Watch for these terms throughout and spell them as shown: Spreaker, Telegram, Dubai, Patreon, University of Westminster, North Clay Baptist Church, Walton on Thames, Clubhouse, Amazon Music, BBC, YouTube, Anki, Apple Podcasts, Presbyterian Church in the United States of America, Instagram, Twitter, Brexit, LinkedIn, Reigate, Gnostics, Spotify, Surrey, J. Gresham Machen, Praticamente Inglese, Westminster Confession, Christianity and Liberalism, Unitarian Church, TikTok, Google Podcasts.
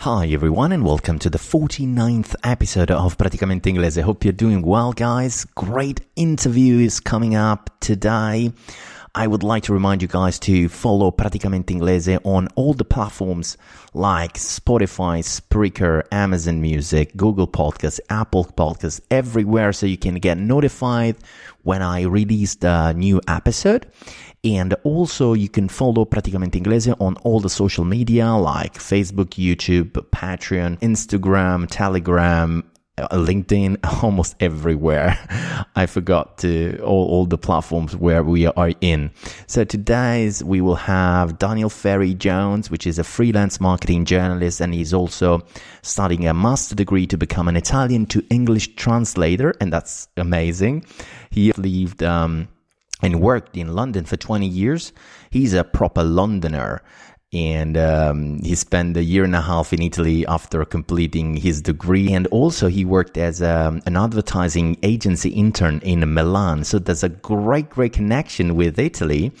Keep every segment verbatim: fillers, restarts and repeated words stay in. Hi everyone and welcome to the forty-ninth episode of Praticamente Inglese. Hope you're doing well, guys. Great interview is coming up today. I would like to remind you guys to follow Praticamente Inglese on all the platforms like Spotify, Spreaker, Amazon Music, Google Podcasts, Apple Podcasts, everywhere, so you can get notified when I release the new episode. And also you can follow Praticamente Inglese on all the social media like Facebook, YouTube, Patreon, Instagram, Telegram, LinkedIn, almost everywhere. I forgot to all, all the platforms where we are in. So today's we will have Daniel Farey-Jones, which is a freelance marketing journalist, and he's also studying a master degree to become an Italian to English translator, and that's amazing. He lived um, and worked in London for twenty years. He's a proper Londoner. And um, he spent a year and a half in Italy after completing his degree. And also he worked as a, an advertising agency intern in Milan. So there's a great, great connection with Italy.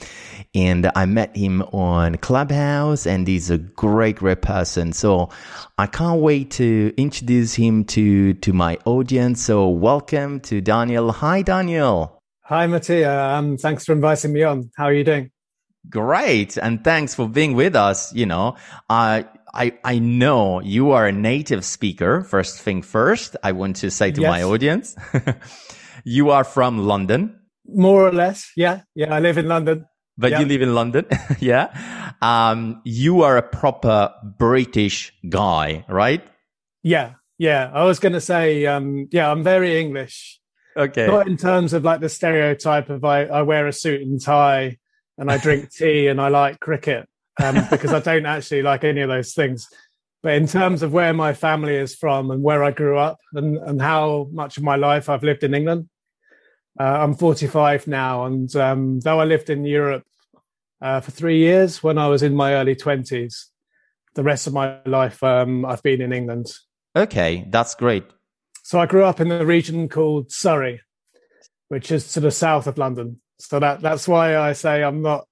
And I met him on Clubhouse, and he's a great, great person. So I can't wait to introduce him to, to my audience. So welcome to Daniel. Hi, Daniel. Hi, Mattia. Um, thanks for inviting me on. How are you doing? Great. And thanks for being with us. You know, I, I, I know you are a native speaker. First thing first, I want to say to yes. my audience, you are from London. More or less. Yeah. Yeah. I live in London. But yeah. you live in London. yeah. Um, you are a proper British guy, right? Yeah. Yeah. I was going to say, um, yeah, I'm very English. Okay. Not in terms of like the stereotype of I, I wear a suit and tie. And I drink tea and I like cricket um, because I don't actually like any of those things. But in terms of where my family is from and where I grew up and, and how much of my life I've lived in England, uh, I'm forty-five now. And um, though I lived in Europe uh, for three years when I was in my early twenties, the rest of my life um, I've been in England. Okay, that's great. So I grew up in a region called Surrey, which is to the south of London. So that that's why I say I'm not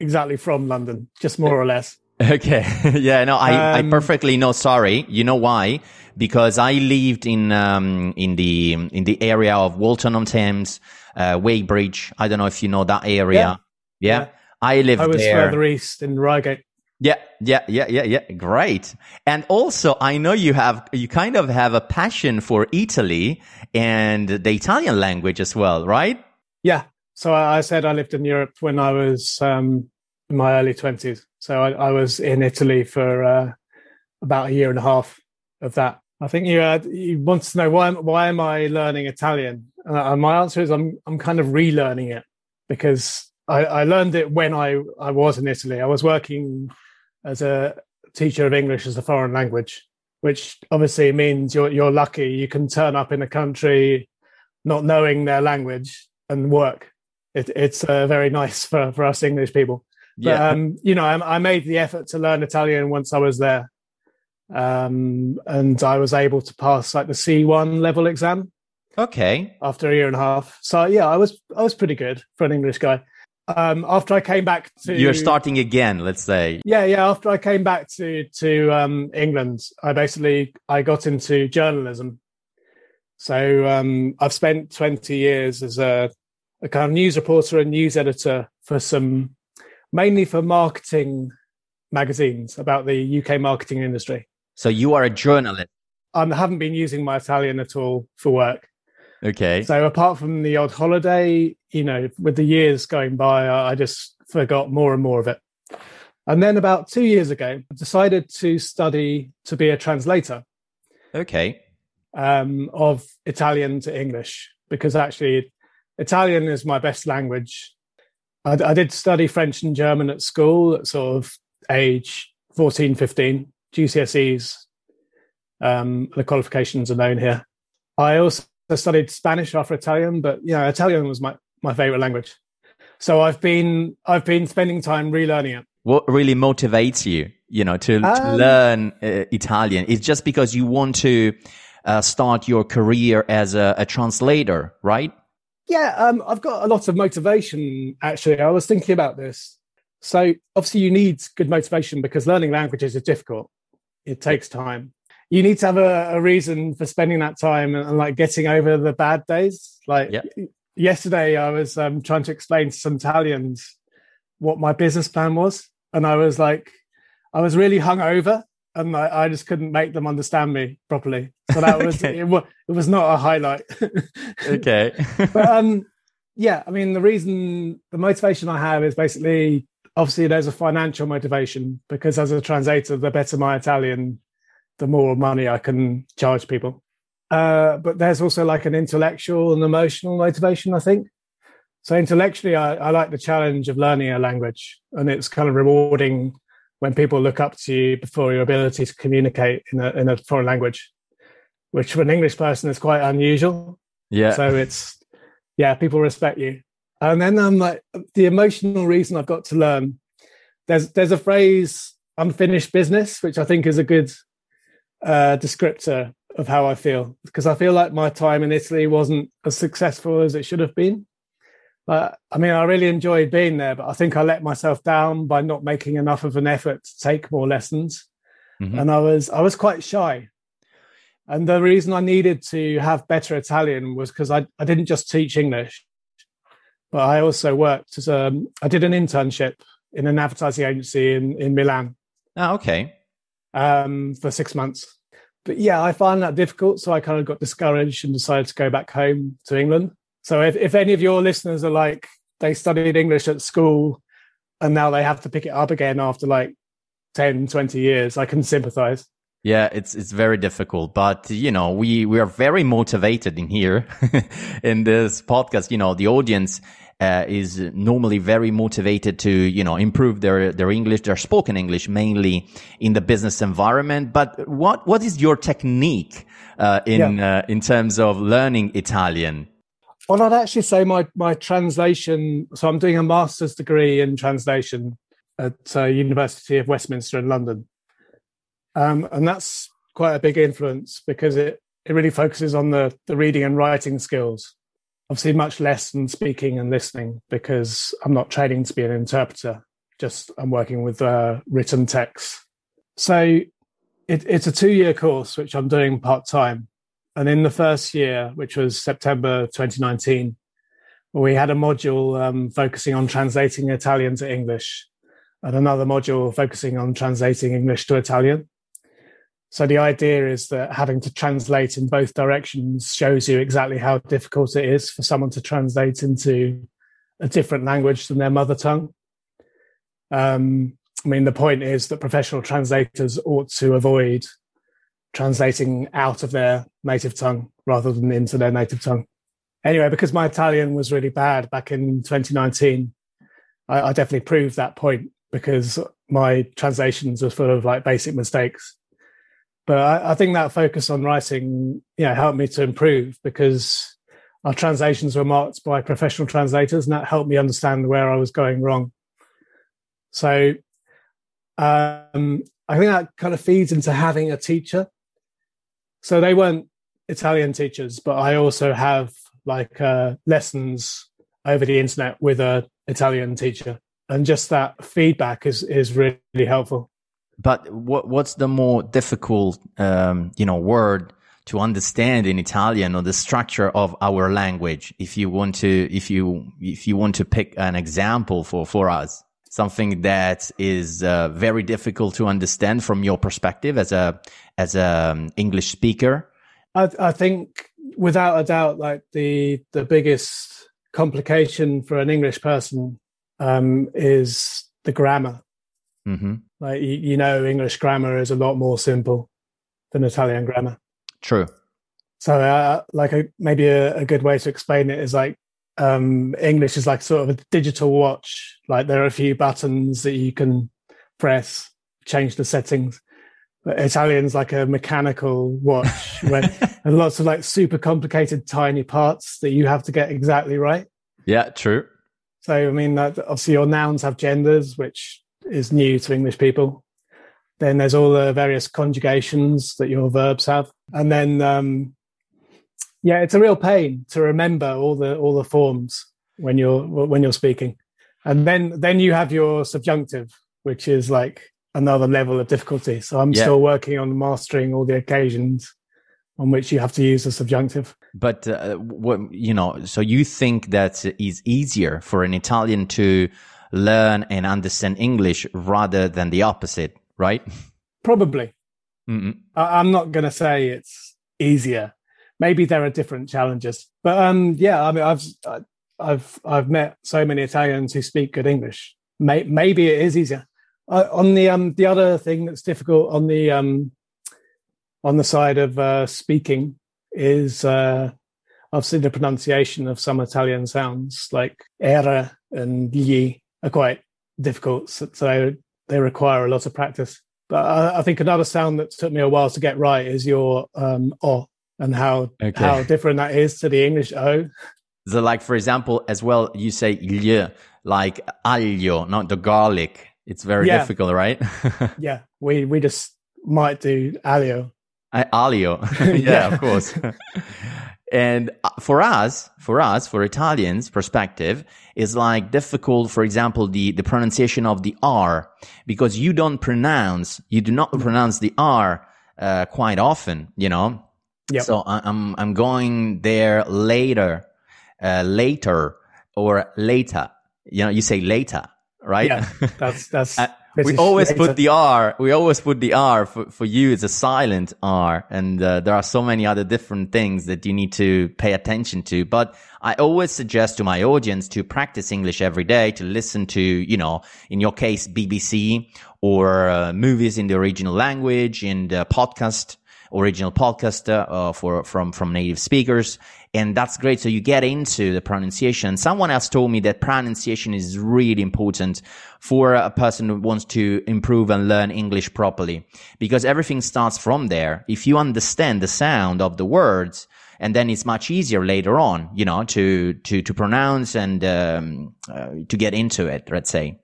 exactly from London, just more or less. Okay. yeah, no, I, um, I perfectly know Surrey. You know why? Because I lived in um in the in the area of Walton on Thames, uh, Weybridge. I don't know if you know that area. Yeah. yeah. yeah. I lived there. I was there. Further east in Reigate. Yeah, yeah, yeah, yeah, yeah. Great. And also, I know you have, you kind of have a passion for Italy and the Italian language as well, right? Yeah. So I said I lived in Europe when I was um, in my early twenties. So I, I was in Italy for uh, about a year and a half of that. I think you uh, you want to know why why am I learning Italian? Uh, my answer is I'm I'm kind of relearning it because I, I learned it when I, I was in Italy. I was working as a teacher of English as a foreign language, which obviously means you're you're lucky. You can turn up in a country not knowing their language and work. It, it's uh, very nice for, for us English people. But, yeah. um, you know, I, I made the effort to learn Italian once I was there. Um, and I was able to pass like the C one level exam. Okay. After a year and a half. So, yeah, I was I was pretty good for an English guy. Um, after I came back to... You're starting again, let's say. Yeah, yeah. After I came back to, to um, England, I basically, I got into journalism. So um, I've spent twenty years as a... a kind of news reporter and news editor for some, mainly for marketing magazines about the U K marketing industry. So you are a journalist. Um, I haven't been using my Italian at all for work. Okay. So apart from the odd holiday, you know, with the years going by, I just forgot more and more of it. And then about two years ago, I decided to study to be a translator. Okay. Um, of Italian to English, because actually Italian is my best language. I, I did study French and German at school at sort of age fourteen, fifteen, G C S Es. Um, the qualifications are known here. I also studied Spanish after Italian, but yeah, Italian was my, my favorite language. So I've been I've been spending time relearning it. What really motivates you, you know, to, um, to learn uh, Italian? It's just because you want to uh, start your career as a, a translator, right? Yeah, um, I've got a lot of motivation, actually. I was thinking about this. So obviously you need good motivation because learning languages is difficult. It takes time. You need to have a, a reason for spending that time and, and like getting over the bad days. Like yeah. yesterday, I was um, trying to explain to some Italians what my business plan was. And I was like, I was really hungover and I, I just couldn't make them understand me properly. So that okay. was, it, it was not a highlight. okay. but um, yeah, I mean, the reason, the motivation I have is basically, obviously there's a financial motivation because as a translator, the better my Italian, the more money I can charge people. Uh, but there's also like an intellectual and emotional motivation, I think. So intellectually, I, I like the challenge of learning a language. And it's kind of rewarding when people look up to you for your ability to communicate in a, in a foreign language, which for an English person is quite unusual. Yeah. So it's, yeah, people respect you. And then I'm like, the emotional reason I've got to learn, there's, there's a phrase, unfinished business, which I think is a good Uh, descriptor of how I feel, because I feel like my time in Italy wasn't as successful as it should have been. But I mean, I really enjoyed being there, but I think I let myself down by not making enough of an effort to take more lessons. Mm-hmm. And I was I was quite shy. And the reason I needed to have better Italian was because I, I didn't just teach English, but I also worked as a, I did an internship in an advertising agency in, in Milan. Oh, okay. Um, for six months. But yeah, I find that difficult. So I kind of got discouraged and decided to go back home to England. So if, if any of your listeners are like, they studied English at school and now they have to pick it up again after like ten, twenty years, I can sympathize. Yeah, it's it's very difficult, but you know, we, we are very motivated in here in this podcast. You know, the audience uh, is normally very motivated to, you know, improve their, their English, their spoken English, mainly in the business environment. But what, what is your technique uh, in yeah. uh, in terms of learning Italian? Well, I'd actually say my, my translation. So I'm doing a master's degree in translation at uh, University of Westminster in London. Um, and that's quite a big influence because it, it really focuses on the, the reading and writing skills. Obviously, much less than speaking and listening because I'm not training to be an interpreter, just I'm working with uh, written text. So it, it's a two-year course, which I'm doing part-time. And in the first year, which was September twenty nineteen, we had a module um, focusing on translating Italian to English and another module focusing on translating English to Italian. So the idea is that having to translate in both directions shows you exactly how difficult it is for someone to translate into a different language than their mother tongue. Um, I mean, the point is that professional translators ought to avoid translating out of their native tongue rather than into their native tongue. Anyway, because my Italian was really bad back in twenty nineteen, I, I definitely proved that point because my translations were full of like basic mistakes. But I, I think that focus on writing, you know, helped me to improve because our translations were marked by professional translators and that helped me understand where I was going wrong. So um, I think that kind of feeds into having a teacher. So they weren't Italian teachers, but I also have like uh, lessons over the internet with an Italian teacher. And just that feedback is, is really helpful. But what what's the more difficult, um, you know, word to understand in Italian or the structure of our language? If you want to, if you if you want to pick an example for, for us, something that is uh, very difficult to understand from your perspective as a as an English speaker? I, I think without a doubt, like the the biggest complication for an English person um, is the grammar. Mm-hmm. Like you, you know, English grammar is a lot more simple than Italian grammar. True. So, uh, like, a, maybe a, a good way to explain it is like um, English is like sort of a digital watch. Like, there are a few buttons that you can press, change the settings. But Italian's like a mechanical watch where and lots of like super complicated tiny parts that you have to get exactly right. Yeah, true. So, I mean, that, obviously, your nouns have genders, which is new to English people. Then there's all the various conjugations that your verbs have, and then. Um, Yeah, it's a real pain to remember all the all the forms when you're when you're speaking, and then then you have your subjunctive, which is like another level of difficulty. So I'm yeah. still working on mastering all the occasions on which you have to use the subjunctive. But uh, what, you know, so you think that is easier for an Italian to learn and understand English rather than the opposite, right? Probably. Mm-mm. I- I'm not going to say it's easier. Maybe there are different challenges, but um, yeah, I mean, I've I've I've met so many Italians who speak good English. May, maybe it is easier. Uh, on the um, the other thing that's difficult on the um, on the side of uh, speaking is uh, obviously the pronunciation of some Italian sounds, like era and gli, are quite difficult. So they require a lot of practice. But I, I think another sound that took me a while to get right is your um, o. And how okay. how different that is to the English O. So, like, for example, as well, you say "gli," like aglio, not the garlic. It's very yeah. difficult, right? yeah, we we just might do aglio. I, aglio, yeah, yeah, of course. And for us, for us, for Italians' perspective, is like difficult, for example, the, the pronunciation of the R, because you don't pronounce, you do not pronounce the R uh, quite often, you know. Yep. So I'm I'm going there later, uh, later or later. You know, you say later, right? Yeah, that's that's. uh, we always later. put the R. We always put the R for for you. It's a silent R, and uh, there are so many other different things that you need to pay attention to. But I always suggest to my audience to practice English every day, to listen to, you know, in your case, B B C or uh, movies in the original language and uh, podcast. original podcast uh, for from from native speakers, and that's great. So you get into the pronunciation. Someone else told me that pronunciation is really important for a person who wants to improve and learn English properly, because everything starts from there. If you understand the sound of the words, and then it's much easier later on, you know, to to to pronounce and um, uh, to get into it, let's say.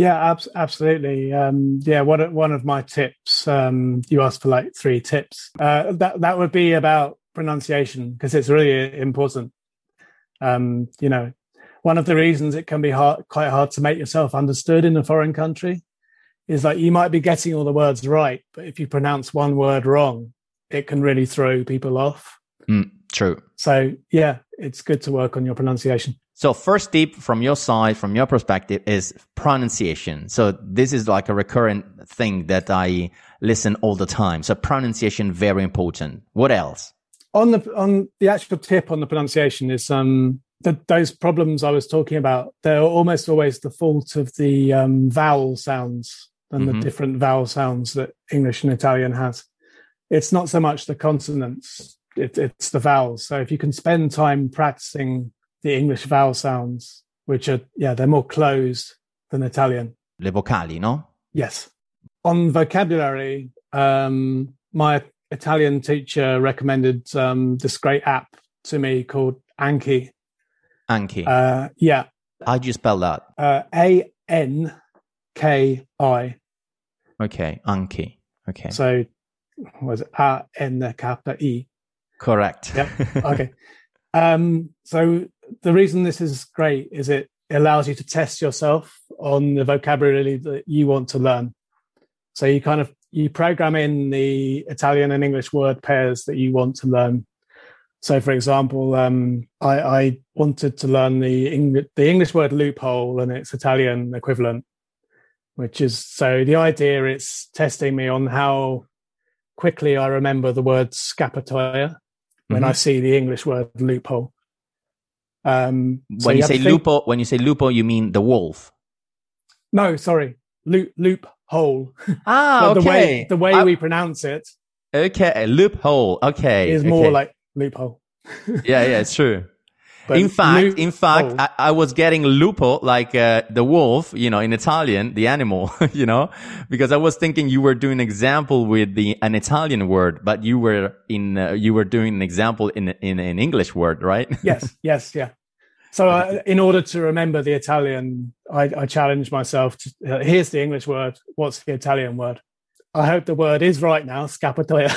Yeah, ab- absolutely. Um, yeah, one, one of my tips, um, you asked for like three tips. Uh, that, that would be about pronunciation, because it's really important. Um, you know, one of the reasons it can be hard, quite hard to make yourself understood in a foreign country is like you might be getting all the words right, but if you pronounce one word wrong, it can really throw people off. Mm, true. So, yeah, it's good to work on your pronunciation. So first tip from your side, from your perspective, is pronunciation. So this is like a recurrent thing that I listen all the time. So pronunciation, very important. What else? On the on the actual tip on the pronunciation is um the, those problems I was talking about, they're almost always the fault of the um, vowel sounds and mm-hmm. the different vowel sounds that English and Italian has. It's not so much the consonants, it, it's the vowels. So if you can spend time practicing the English vowel sounds, which are, yeah, they're more closed than Italian. Le vocali, no? Yes. On vocabulary, um, my Italian teacher recommended um, this great app to me called Anki. Anki. Uh, yeah. How do you spell that? Uh, A N K I. Okay, Anki. Okay. So, was it A N K I? Correct. Yeah, okay. Um, so the reason this is great is it allows you to test yourself on the vocabulary that you want to learn. So you kind of, you program in the Italian and English word pairs that you want to learn. So for example, um, I, I wanted to learn the, Eng- the English word loophole and its Italian equivalent. which is, so the idea is testing me on how quickly I remember the word scapatoia mm-hmm. when I see the English word loophole. Um, when so you, you say think... loophole, when you say loophole, you mean the wolf? No, sorry, loop loophole. Ah, okay. The way, the way I... we pronounce it. Okay, loophole. Okay, is more okay. like loophole. Yeah, yeah, it's true. But in fact, loop- in fact, I, I was getting lupo, like uh, the wolf, you know, in Italian, the animal, you know, because I was thinking you were doing an example with the an Italian word, but you were in uh, you were doing an example in in an English word, right? Yes, yes, yeah. So uh, in order to remember the Italian, I, I challenged myself to, uh, here's the English word. What's the Italian word? I hope the word is right now, scappatoia.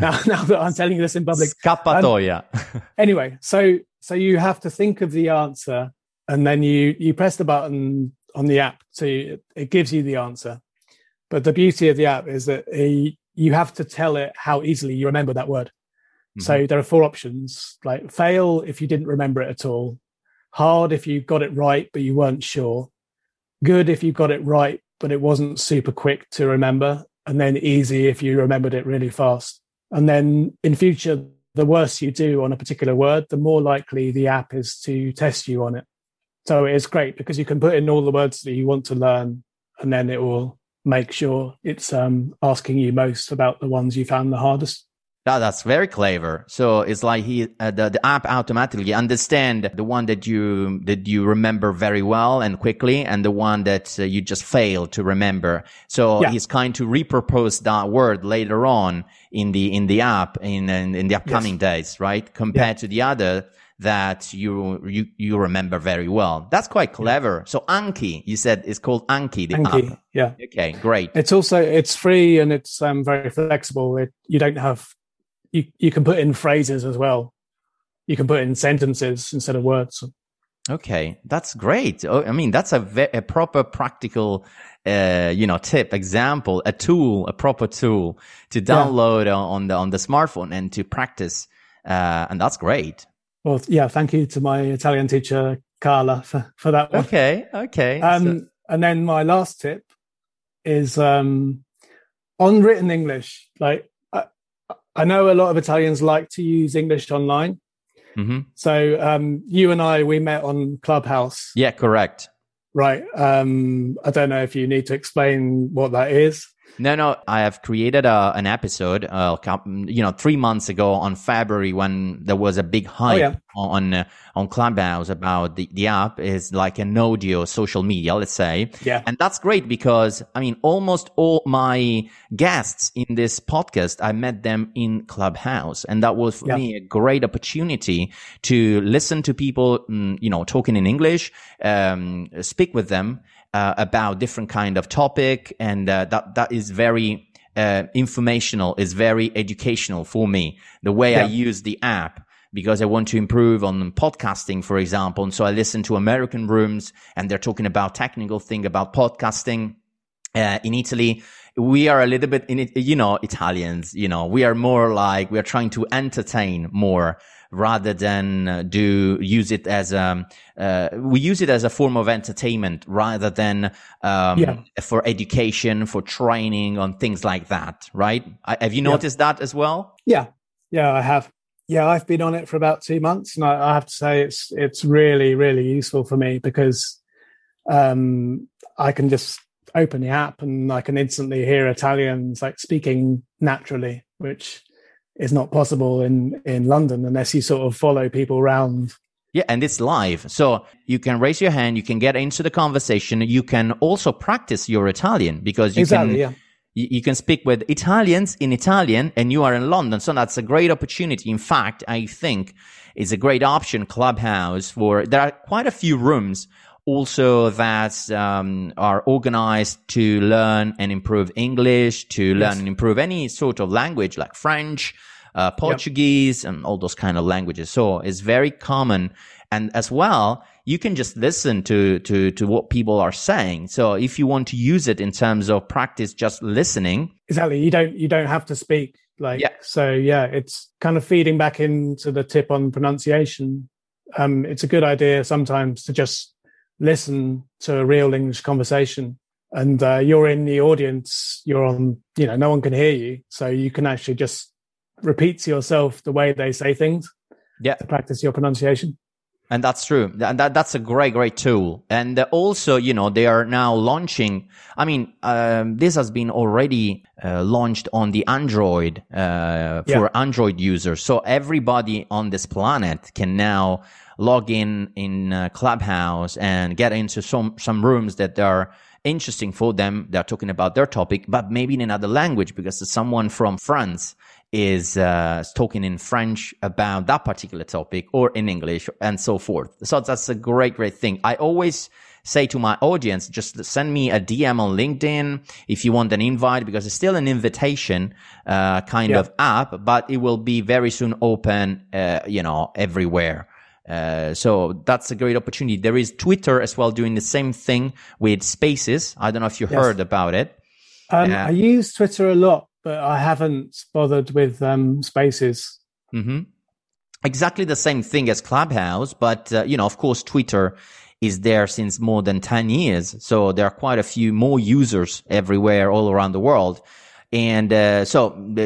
now, now that I'm telling you this in public, scappatoia. Um, anyway, so so you have to think of the answer, and then you you press the button on the app, so you, it gives you the answer. But the beauty of the app is that a, you have to tell it how easily you remember that word. Mm-hmm. So there are four options: like fail if you didn't remember it at all, hard if you got it right but you weren't sure, good if you got it right but it wasn't super quick to remember, and then easy if you remembered it really fast. And then in future, the worse you do on a particular word, the more likely the app is to test you on it. So it's great because you can put in all the words that you want to learn, and then it will make sure it's um, asking you most about the ones you found the hardest. That, that's very clever. So it's like he, uh, the, the app automatically understand the one that you that you remember very well and quickly, and the one that uh, you just fail to remember. So yeah. He's kind to repurpose that word later on in the in the app in in, in the upcoming yes. days, right? Compared yeah. to the other that you you you remember very well. That's quite clever. Yeah. So Anki, you said it's called Anki. The Anki, app. yeah. Okay, great. It's also it's free and it's um, very flexible. It, you don't have You you can put in phrases as well. You can put in sentences instead of words. Okay, that's great. Oh, I mean, that's a, ve- a proper practical, uh, you know, tip, example, a tool, a proper tool to download yeah. on the on the smartphone and to practice. Uh, and that's great. Well, yeah, thank you to my Italian teacher Carla for, for that one. Okay, okay. Um, so. And then my last tip is um, on written English, like. I know a lot of Italians like to use English online. Mm-hmm. So um, you and I, we met on Clubhouse. Yeah, correct. Right. Um, I don't know if you need to explain what that is. No, no. I have created a, an episode, uh, you know, three months ago on February when there was a big hype oh, yeah. on uh, on Clubhouse about the, the app is like an audio social media, let's say. Yeah. And that's great because, I mean, almost all my guests in this podcast, I met them in Clubhouse. And that was for yeah. me a great opportunity to listen to people, you know, talking in English, um, speak with them. Uh, about different kind of topic, and uh, that that is very uh, informational, is very educational for me. The way yeah. I use the app, because I want to improve on podcasting, for example. And so I listen to American rooms, and they're talking about technical thing about podcasting uh, in Italy. We are a little bit in it, you know, Italians. You know, we are more like we are trying to entertain more. Rather than do use it as um uh, we use it as a form of entertainment rather than um yeah. for education, for training on things like that, right? I, have you noticed yeah. that as well? Yeah, yeah, I have. Yeah, I've been on it for about two months, and I, I have to say it's it's really really useful for me because um I can just open the app and I can instantly hear Italians like speaking naturally, which. Is not possible in, in London unless you sort of follow people around. Yeah, and it's live. So you can raise your hand, you can get into the conversation, you can also practice your Italian because you exactly, can... Yeah. You can speak with Italians in Italian and you are in London. So that's a great opportunity. In fact, I think it's a great option, Clubhouse, for there are quite a few rooms also that um, are organized to learn and improve English, to learn yes. and improve any sort of language like French, uh, Portuguese, yep. and all those kind of languages. So it's very common. And as well, you can just listen to, to, to what people are saying. So if you want to use it in terms of practice, just listening. Exactly. You don't, you don't have to speak. Like, yeah. so yeah, it's kind of feeding back into the tip on pronunciation. Um, it's a good idea sometimes to just listen to a real English conversation and uh, you're in the audience, you're on, you know, no one can hear you. So you can actually just repeat to yourself the way they say things, yeah, to practice your pronunciation. And that's true. And that, that's a great, great tool. And also, you know, they are now launching, I mean, um, this has been already uh, launched on the Android, uh, for yeah. Android users. So everybody on this planet can now log in in uh, Clubhouse and get into some, some rooms that are interesting for them. They're talking about their topic, but maybe in another language, because someone from France is uh, talking in French about that particular topic, or in English, and so forth. So that's a great, great thing. I always say to my audience, just send me a D M on LinkedIn if you want an invite, because it's still an invitation uh, kind yeah. of app, but it will be very soon open, uh, you know, everywhere. Uh, so that's a great opportunity. There is Twitter as well doing the same thing with Spaces. I don't know if you yes. heard about it. Um, uh, I use Twitter a lot, but I haven't bothered with um, Spaces. Mm-hmm. Exactly the same thing as Clubhouse, but, uh, you know, of course, Twitter is there since more than ten years. So there are quite a few more users everywhere, all around the world. And uh, so, uh,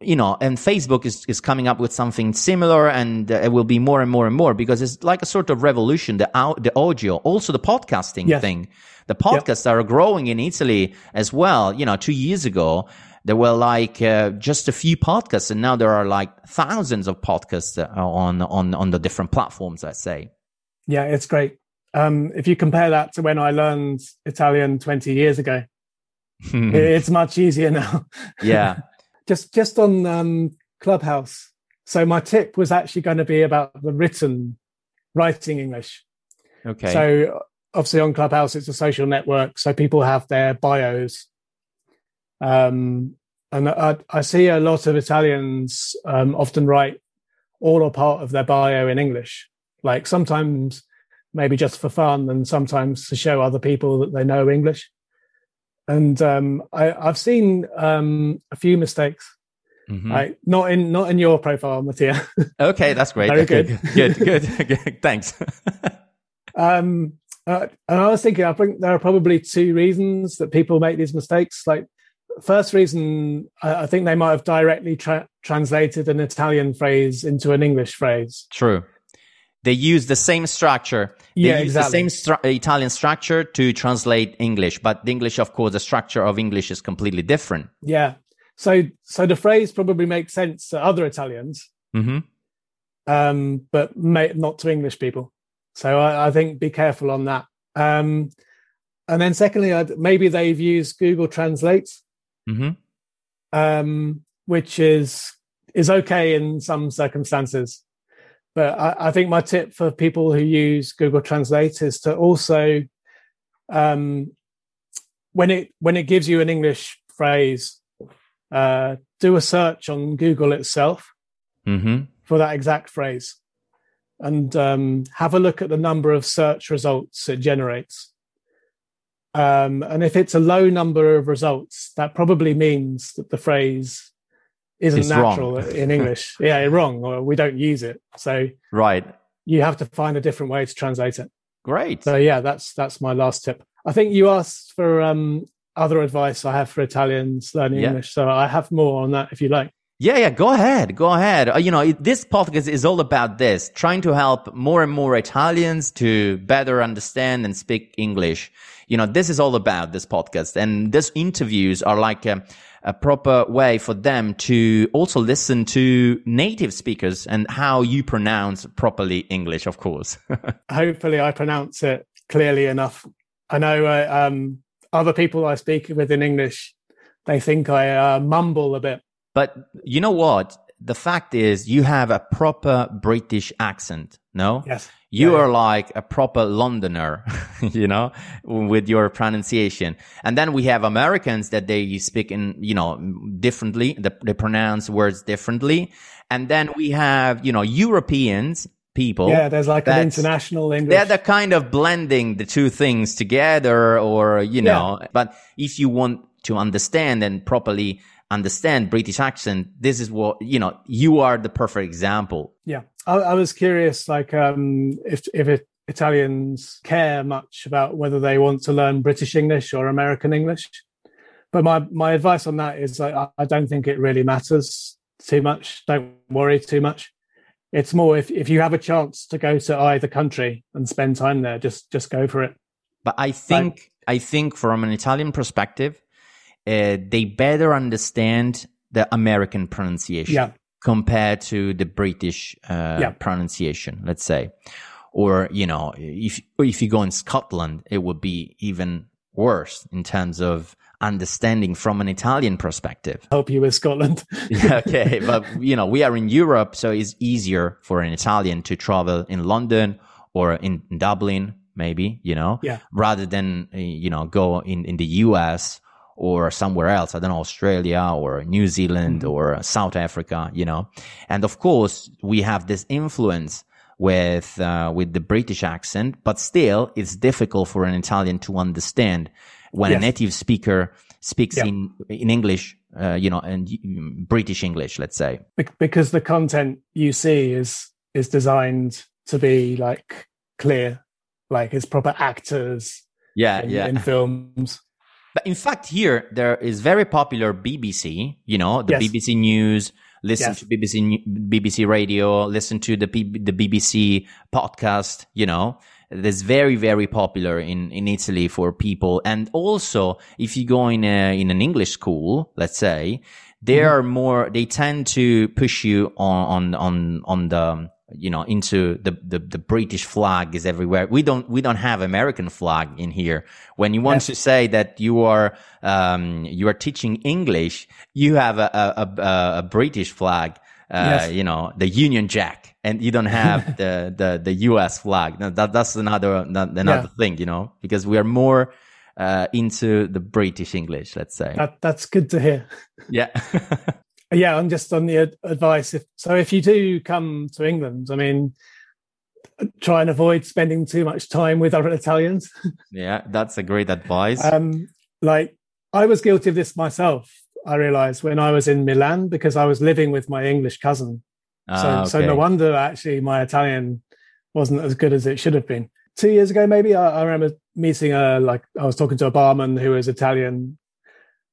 you know, and Facebook is, is coming up with something similar, and uh, it will be more and more and more, because it's like a sort of revolution, the out, the audio, also the podcasting yes. thing. The podcasts yep. are growing in Italy as well. You know, two years ago, there were like uh, just a few podcasts, and now there are like thousands of podcasts on on on the different platforms, I'd say. Yeah, it's great. Um, if you compare that to when I learned Italian twenty years ago, it's much easier now. Yeah. Just just on um, Clubhouse. So my tip was actually going to be about the written, writing English. Okay. So obviously on Clubhouse, it's a social network, so people have their bios. Um, and I, I see a lot of Italians um, often write all or part of their bio in English, like sometimes maybe just for fun, and sometimes to show other people that they know English. And um, I, I've seen um, a few mistakes, mm-hmm. like not in not in your profile, Mattia. Okay, that's great. Very okay, good. good, good, good. Thanks. um, uh, and I was thinking, I think there are probably two reasons that people make these mistakes. Like, first reason, I think they might have directly tra- translated an Italian phrase into an English phrase. True. They use the same structure. They yeah, use exactly. the same stru- Italian structure to translate English. But the English, of course, the structure of English is completely different. Yeah. So so the phrase probably makes sense to other Italians, mm-hmm. um, but may- not to English people. So I, I think be careful on that. Um, and then secondly, I'd, maybe they've used Google Translate. Mm-hmm. Um, which is is okay in some circumstances, but I, I think my tip for people who use Google Translate is to also, um, when it when it gives you an English phrase, uh, do a search on Google itself mm-hmm. for that exact phrase, and um, have a look at the number of search results it generates. Um, and if it's a low number of results, that probably means that the phrase isn't it's natural in English. Yeah, wrong, or we don't use it. So right, you have to find a different way to translate it. Great. So yeah, that's that's my last tip. I think you asked for um, other advice I have for Italians learning yeah. English, so I have more on that if you like. Yeah, yeah, go ahead, go ahead. You know, this podcast is all about this, trying to help more and more Italians to better understand and speak English. You know, this is all about this podcast, and these interviews are like a, a proper way for them to also listen to native speakers and how you pronounce properly English, of course. Hopefully I pronounce it clearly enough. I know uh, um, other people I speak with in English, they think I uh, mumble a bit. But you know what? The fact is, you have a proper British accent, no? Yes. You yeah, are yeah. like a proper Londoner, you know, with your pronunciation. And then we have Americans that they speak in, you know, differently. They, they pronounce words differently. And then we have, you know, Europeans, people. Yeah, there's like an international English. They're the kind of blending the two things together, or, you know. Yeah. But if you want to understand and properly understand British accent, this is what, you know, you are the perfect example. Yeah. I, I was curious, like, um, if, if, it, Italians care much about whether they want to learn British English or American English. But my, my advice on that is I, I don't think it really matters too much. Don't worry too much. It's more if, if you have a chance to go to either country and spend time there, just just go for it. But I think like, I think from an Italian perspective, uh, they better understand the American pronunciation yeah. compared to the British uh, yeah. pronunciation, let's say. Or, you know, if if you go in Scotland, it would be even worse in terms of understanding from an Italian perspective. Help you with Scotland. Okay, but, you know, we are in Europe, so it's easier for an Italian to travel in London or in Dublin, maybe, you know, yeah. rather than, you know, go in, in the U S or somewhere else, I don't know, Australia or New Zealand mm. or South Africa, you know. And of course, we have this influence with uh, with the British accent, but still it's difficult for an Italian to understand when yes. a native speaker speaks yeah. in in English, uh, you know, and British English, let's say. Because the content you see is is designed to be like clear, like it's proper actors yeah, in, yeah. in films. But in fact, here there is very popular B B C, you know, the yes. B B C News. Listen yes. to B B C B B C radio, listen to the P, the B B C podcast, you know. That's very, very popular in, in Italy for people. And also, if you go in a, in an English school, let's say, they mm-hmm. are more, they tend to push you on, on, on, on the, you know, into the, the, the British flag is everywhere. We don't, we don't have American flag in here. When you want yes. to say that you are, um, you are teaching English, you have a, a, a, a British flag, uh, yes. you know, the Union Jack. And you don't have the, the, the U S flag. No, that, that's another another yeah. thing, you know, because we are more uh, into the British English, let's say. That, that's good to hear. Yeah. yeah, I'm just on the ad- advice. If, so if you do come to England, I mean, try and avoid spending too much time with other Italians. yeah, that's a great advice. Um, like, I was guilty of this myself, I realized, when I was in Milan, because I was living with my English cousin. So, ah, okay. so no wonder actually my Italian wasn't as good as it should have been. Two years ago, maybe I, I remember meeting a like I was talking to a barman who was Italian,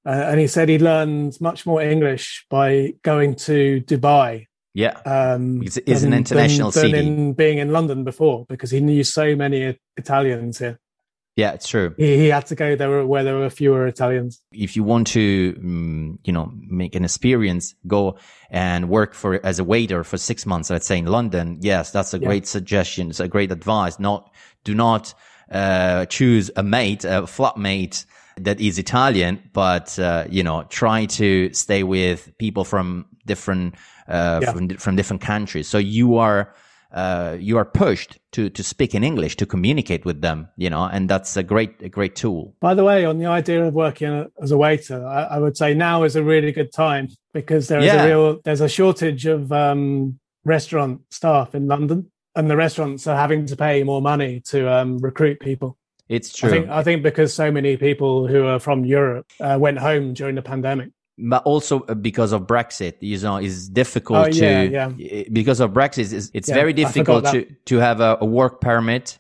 uh, and he said he learned much more English by going to Dubai. Yeah, um, it's, it's than, an international than, city. Than in being in London before, because he knew so many Italians here. Yeah, it's true. He, he had to go there where there were fewer Italians. If you want to, um, you know, make an experience, go and work for as a waiter for six months, let's say in London. Yes, that's a yeah. great suggestion. It's a great advice. Not, do not uh, choose a mate, a flatmate that is Italian, but, uh, you know, try to stay with people from different, uh, yeah. from, from different countries. So you are, Uh, you are pushed to, to speak in English, to communicate with them, you know, and that's a great, a great tool. By the way, on the idea of working as a waiter, I, I would say now is a really good time because there is yeah. a real, there's a shortage of um, restaurant staff in London, and the restaurants are having to pay more money to um, recruit people. It's true. I think, I think because so many people who are from Europe uh, went home during the pandemic. But also because of Brexit, you know, it's difficult oh, yeah, to, yeah. because of Brexit, it's, it's yeah, very difficult to, to have a, a work permit.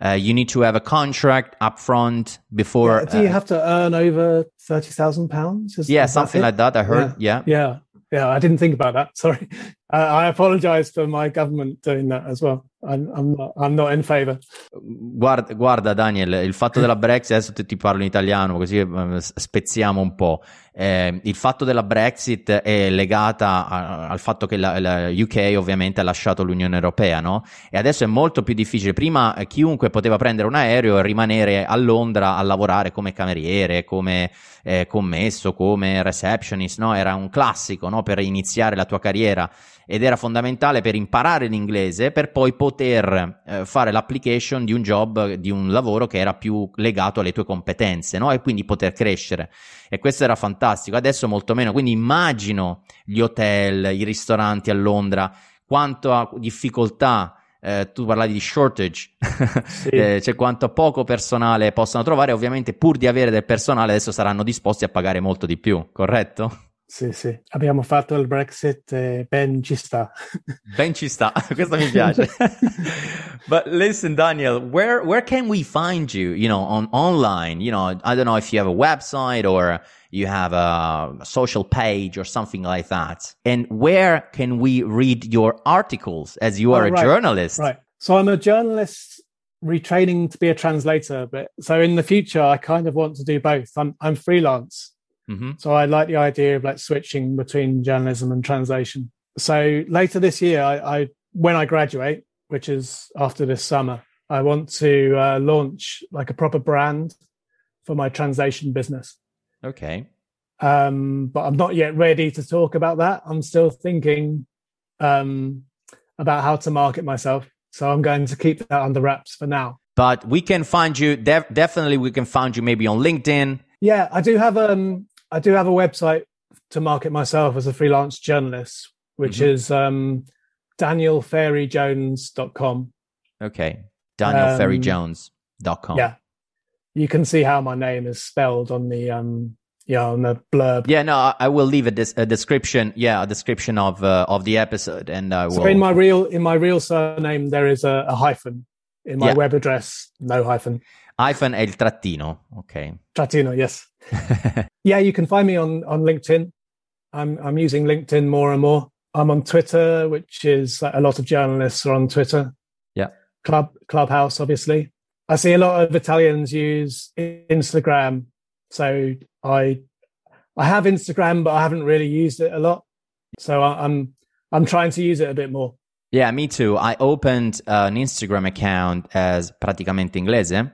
Uh, you need to have a contract upfront before. Yeah, do you uh, have to earn over thirty thousand pounds? Yeah, something it? like that. I heard. Yeah. Yeah. Yeah. yeah I didn't think about that. Sorry. Uh, I apologize for my government doing that as well. I'm, I'm, not, I'm not in favor. Guarda, guarda Daniel, il fatto della Brexit, adesso ti parlo in italiano così spezziamo un po', eh, il fatto della Brexit è legata a, al fatto che la, la U K ovviamente ha lasciato l'Unione Europea, no? E adesso è molto più difficile. Prima chiunque poteva prendere un aereo e rimanere a Londra a lavorare come cameriere, come eh, commesso, come receptionist, no? Era un classico, no? Per iniziare la tua carriera, ed era fondamentale per imparare l'inglese per poi poter eh, fare l'application di un job, di un lavoro che era più legato alle tue competenze, no? E quindi poter crescere, e questo era fantastico. Adesso molto meno, quindi immagino gli hotel, i ristoranti a Londra, quanta difficoltà. Eh, tu parlavi di shortage, sì. eh, cioè quanto poco personale possono trovare. Ovviamente pur di avere del personale adesso saranno disposti a pagare molto di più, corretto? Sì, sì. Abbiamo fatto il Brexit, eh, ben ci sta. Ben ci sta, questo mi piace. But listen, Daniel, where where can we find you, you know, on online? You know, I don't know if you have a website or you have a, a social page or something like that. And where can we read your articles as you are oh, right, a journalist? Right. So I'm a journalist retraining to be a translator, but so in the future I kind of want to do both. I'm I'm freelance. Mm-hmm. So I like the idea of like switching between journalism and translation. So later this year, I, I when I graduate, which is after this summer, I want to uh, launch like a proper brand for my translation business. Okay. Um, but I'm not yet ready to talk about that. I'm still thinking um, about how to market myself. So I'm going to keep that under wraps for now. But we can find you, def- definitely we can find you maybe on LinkedIn. Yeah, I do have um, I do have a website to market myself as a freelance journalist, which mm-hmm. is um, daniel farey jones dot com. Okay, daniel farey jones dot com. Um, yeah, you can see how my name is spelled on the um, yeah on the blurb. Yeah, no, I, I will leave a, des- a description. Yeah, a description of uh, of the episode, and I will. So in my real in my real surname there is a, a hyphen. In my yeah. web address, no hyphen. Hyphen è il trattino, okay. Trattino, yes. Yeah, you can find me on, on LinkedIn. I'm I'm using LinkedIn more and more. I'm on Twitter, which is like, a lot of journalists are on Twitter. Yeah. Club Clubhouse, obviously. I see a lot of Italians use Instagram. So I I have Instagram, but I haven't really used it a lot. So I, I'm I'm trying to use it a bit more. Yeah, me too. I opened uh, an Instagram account as Praticamente Inglese, uh,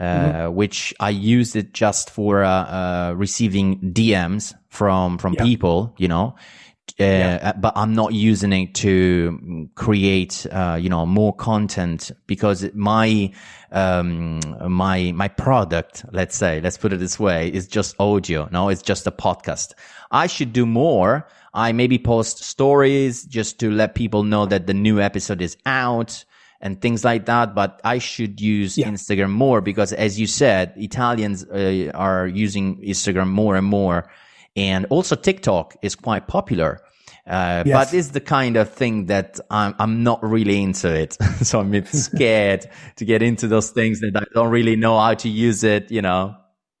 mm-hmm. which I used it just for uh, uh, receiving D Ms from, from yeah. people, you know, uh, yeah. but I'm not using it to create, uh, you know, more content because my, um, my, my product, let's say, let's put it this way, is just audio. No, it's just a podcast. I should do more. I maybe post stories just to let people know that the new episode is out and things like that. But I should use yeah. Instagram more because, as you said, Italians uh, are using Instagram more and more. And also TikTok is quite popular. Uh, yes. But it's the kind of thing that I'm, I'm not really into it. So I'm a bit scared to get into those things that I don't really know how to use it, you know.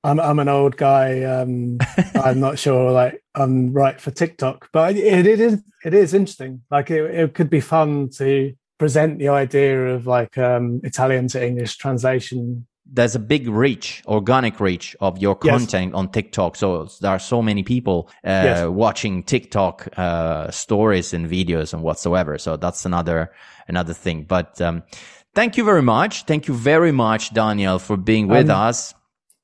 I'm I'm an old guy. Um, I'm not sure like I'm right for TikTok, but it, it is it is interesting. Like it, it could be fun to present the idea of like um, Italian to English translation. There's a big reach, organic reach of your content yes. on TikTok. So there are so many people uh, yes. watching TikTok uh, stories and videos and whatsoever. So that's another another thing. But um, thank you very much. Thank you very much, Daniel, for being with um, us.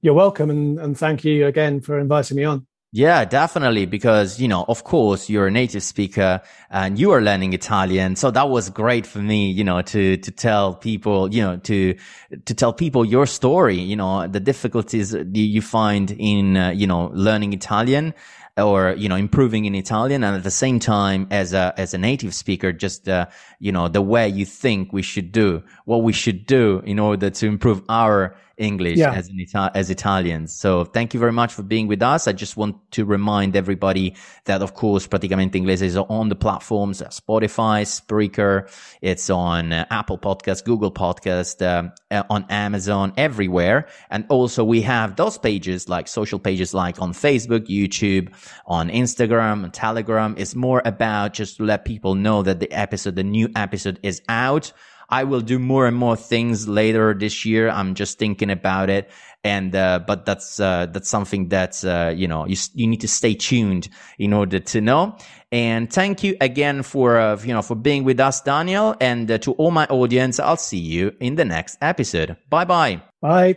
You're welcome, and, and thank you again for inviting me on. Yeah, definitely, because, you know, of course, you're a native speaker and you are learning Italian. So that was great for me, you know, to, to tell people, you know, to, to tell people your story, you know, the difficulties you find in, uh, you know, learning Italian or, you know, improving in Italian. And at the same time, as a, as a native speaker, just, uh, you know, the way you think we should do, what we should do in order to improve our English yeah. as, an Ita- as Italians. So thank you very much for being with us. I just want to remind everybody that, of course, Praticamente Inglese is on the platforms, Spotify, Spreaker. It's on uh, Apple Podcasts, Google Podcasts, um, uh, on Amazon, everywhere. And also we have those pages, like social pages, like on Facebook, YouTube, on Instagram, and Telegram. It's more about just to let people know that the episode, the new episode is out. I will do more and more things later this year. I'm just thinking about it. And, uh, but that's, uh, that's something that, uh, you know, you, you need to stay tuned in order to know. And thank you again for, uh, you know, for being with us, Daniel. And uh, to all my audience, I'll see you in the next episode. Bye bye. Bye.